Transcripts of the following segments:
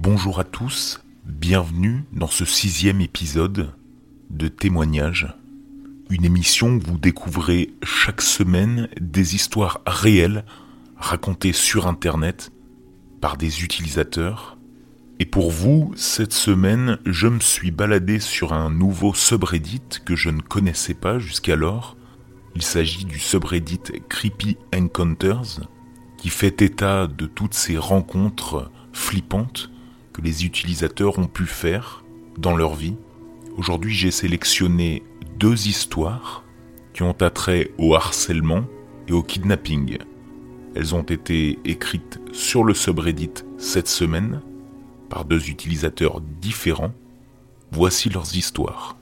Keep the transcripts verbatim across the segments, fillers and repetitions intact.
Bonjour à tous, bienvenue dans ce sixième épisode de Témoignages, une émission où vous découvrez chaque semaine des histoires réelles racontées sur Internet par des utilisateurs. Et pour vous, cette semaine, je me suis baladé sur un nouveau subreddit que je ne connaissais pas jusqu'alors. Il s'agit du subreddit Creepy Encounters, qui fait état de toutes ces rencontres flippantes que les utilisateurs ont pu faire dans leur vie. Aujourd'hui, j'ai sélectionné deux histoires qui ont attrait au harcèlement et au kidnapping. Elles ont été écrites sur le subreddit cette semaine par deux utilisateurs différents. Voici leurs histoires.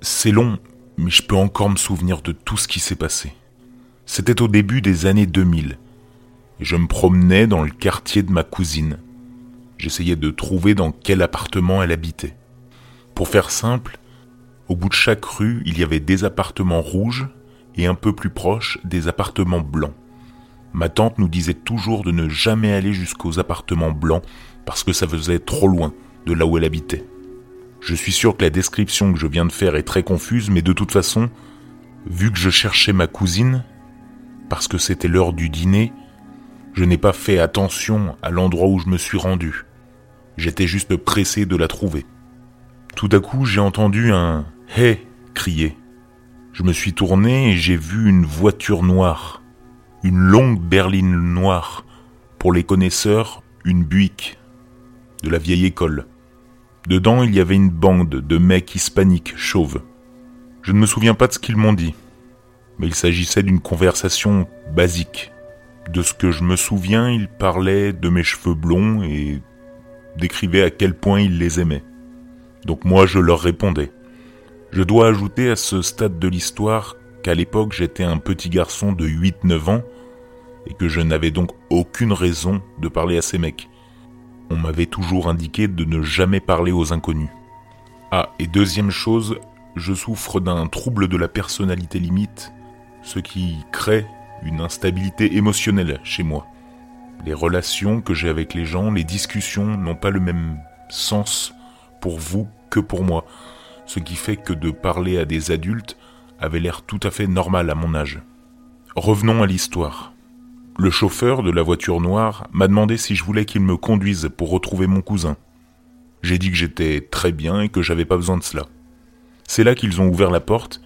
C'est long, mais je peux encore me souvenir de tout ce qui s'est passé. C'était au début des années deux mille, et je me promenais dans le quartier de ma cousine. J'essayais de trouver dans quel appartement elle habitait. Pour faire simple, au bout de chaque rue, il y avait des appartements rouges et un peu plus proche, des appartements blancs. Ma tante nous disait toujours de ne jamais aller jusqu'aux appartements blancs parce que ça faisait trop loin de là où elle habitait. Je suis sûr que la description que je viens de faire est très confuse, mais de toute façon, vu que je cherchais ma cousine, parce que c'était l'heure du dîner, je n'ai pas fait attention à l'endroit où je me suis rendu. J'étais juste pressé de la trouver. Tout à coup, j'ai entendu un « Hey !» crier. Je me suis tourné et j'ai vu une voiture noire, une longue berline noire, pour les connaisseurs, une Buick, de la vieille école. Dedans, il y avait une bande de mecs hispaniques chauves. Je ne me souviens pas de ce qu'ils m'ont dit, mais il s'agissait d'une conversation basique. De ce que je me souviens, ils parlaient de mes cheveux blonds et décrivaient à quel point ils les aimaient. Donc moi, je leur répondais. Je dois ajouter à ce stade de l'histoire qu'à l'époque, j'étais un petit garçon de huit neuf ans et que je n'avais donc aucune raison de parler à ces mecs. On m'avait toujours indiqué de ne jamais parler aux inconnus. Ah, et deuxième chose, je souffre d'un trouble de la personnalité limite, ce qui crée une instabilité émotionnelle chez moi. Les relations que j'ai avec les gens, les discussions n'ont pas le même sens pour vous que pour moi, ce qui fait que de parler à des adultes avait l'air tout à fait normal à mon âge. Revenons à l'histoire. Le chauffeur de la voiture noire m'a demandé si je voulais qu'il me conduise pour retrouver mon cousin. J'ai dit que j'étais très bien et que j'avais pas besoin de cela. C'est là qu'ils ont ouvert la porte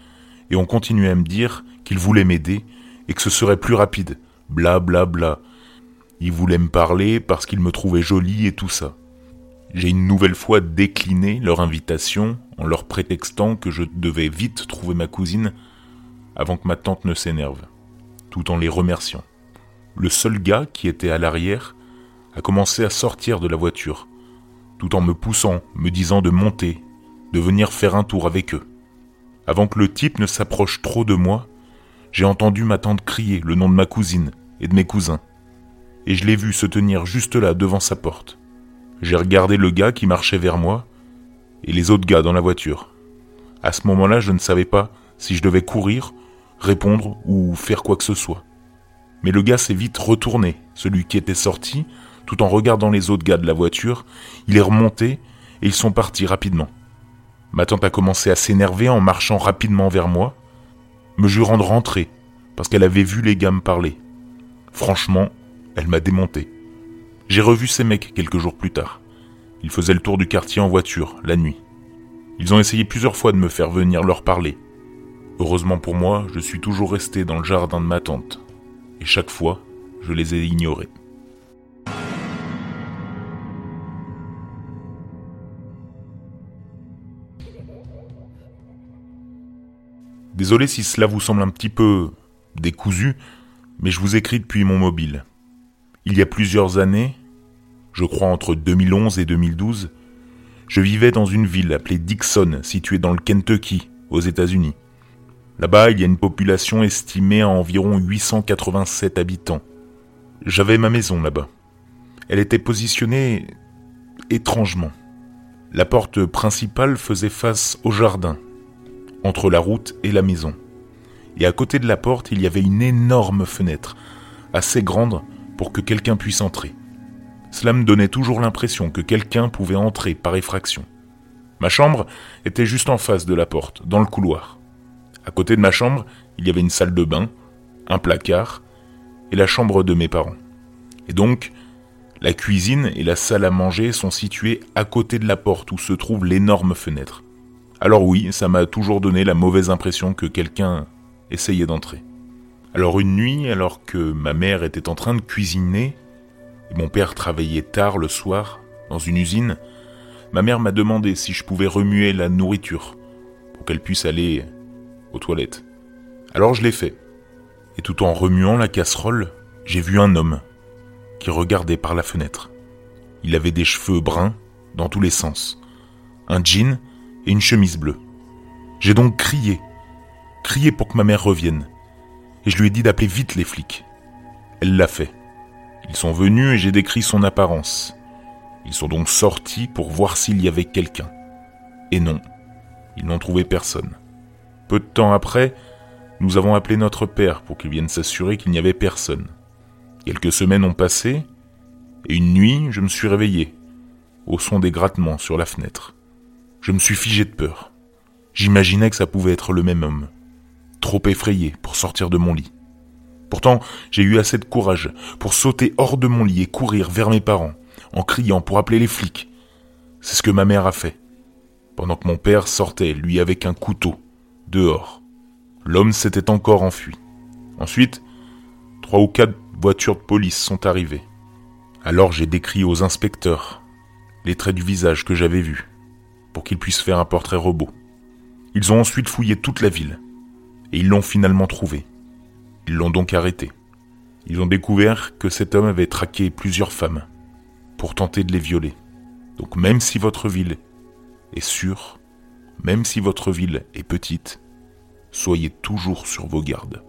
et ont continué à me dire qu'ils voulaient m'aider et que ce serait plus rapide. Bla bla bla. Ils voulaient me parler parce qu'ils me trouvaient joli et tout ça. J'ai une nouvelle fois décliné leur invitation en leur prétextant que je devais vite trouver ma cousine avant que ma tante ne s'énerve, tout en les remerciant. Le seul gars qui était à l'arrière a commencé à sortir de la voiture, tout en me poussant, me disant de monter, de venir faire un tour avec eux. Avant que le type ne s'approche trop de moi, j'ai entendu ma tante crier le nom de ma cousine et de mes cousins, et je l'ai vu se tenir juste là devant sa porte. J'ai regardé le gars qui marchait vers moi et les autres gars dans la voiture. À ce moment-là, je ne savais pas si je devais courir, répondre ou faire quoi que ce soit. Mais le gars s'est vite retourné, celui qui était sorti, tout en regardant les autres gars de la voiture. Il est remonté et ils sont partis rapidement. Ma tante a commencé à s'énerver en marchant rapidement vers moi, me jurant de rentrer, parce qu'elle avait vu les gars me parler. Franchement, elle m'a démonté. J'ai revu ces mecs quelques jours plus tard. Ils faisaient le tour du quartier en voiture, la nuit. Ils ont essayé plusieurs fois de me faire venir leur parler. Heureusement pour moi, je suis toujours resté dans le jardin de ma tante. Et chaque fois, je les ai ignorés. Désolé si cela vous semble un petit peu décousu, mais je vous écris depuis mon mobile. Il y a plusieurs années, je crois entre deux mille onze et deux mille douze, je vivais dans une ville appelée Dixon, située dans le Kentucky, aux États-Unis. Là-bas, il y a une population estimée à environ huit cent quatre-vingt-sept habitants. J'avais ma maison là-bas. Elle était positionnée étrangement. La porte principale faisait face au jardin, entre la route et la maison. Et à côté de la porte, il y avait une énorme fenêtre, assez grande pour que quelqu'un puisse entrer. Cela me donnait toujours l'impression que quelqu'un pouvait entrer par effraction. Ma chambre était juste en face de la porte, dans le couloir. À côté de ma chambre, il y avait une salle de bain, un placard et la chambre de mes parents. Et donc, la cuisine et la salle à manger sont situées à côté de la porte où se trouve l'énorme fenêtre. Alors oui, ça m'a toujours donné la mauvaise impression que quelqu'un essayait d'entrer. Alors une nuit, alors que ma mère était en train de cuisiner, et mon père travaillait tard le soir dans une usine, ma mère m'a demandé si je pouvais remuer la nourriture pour qu'elle puisse aller aux toilettes. Alors je l'ai fait. Et tout en remuant la casserole, j'ai vu un homme qui regardait par la fenêtre. Il avait des cheveux bruns dans tous les sens, un jean et une chemise bleue. J'ai donc crié, crié pour que ma mère revienne. Et je lui ai dit d'appeler vite les flics. Elle l'a fait. Ils sont venus et j'ai décrit son apparence. Ils sont donc sortis pour voir s'il y avait quelqu'un. Et non, ils n'ont trouvé personne. Peu de temps après, nous avons appelé notre père pour qu'il vienne s'assurer qu'il n'y avait personne. Quelques semaines ont passé, et une nuit, je me suis réveillé, au son des grattements sur la fenêtre. Je me suis figé de peur. J'imaginais que ça pouvait être le même homme, trop effrayé pour sortir de mon lit. Pourtant, j'ai eu assez de courage pour sauter hors de mon lit et courir vers mes parents, en criant pour appeler les flics. C'est ce que ma mère a fait, pendant que mon père sortait, lui, avec un couteau, dehors. L'homme s'était encore enfui. Ensuite, trois ou quatre voitures de police sont arrivées. Alors j'ai décrit aux inspecteurs les traits du visage que j'avais vus, pour qu'ils puissent faire un portrait robot. Ils ont ensuite fouillé toute la ville, et ils l'ont finalement trouvé. Ils l'ont donc arrêté. Ils ont découvert que cet homme avait traqué plusieurs femmes pour tenter de les violer. Donc même si votre ville est sûre, même si votre ville est petite, soyez toujours sur vos gardes.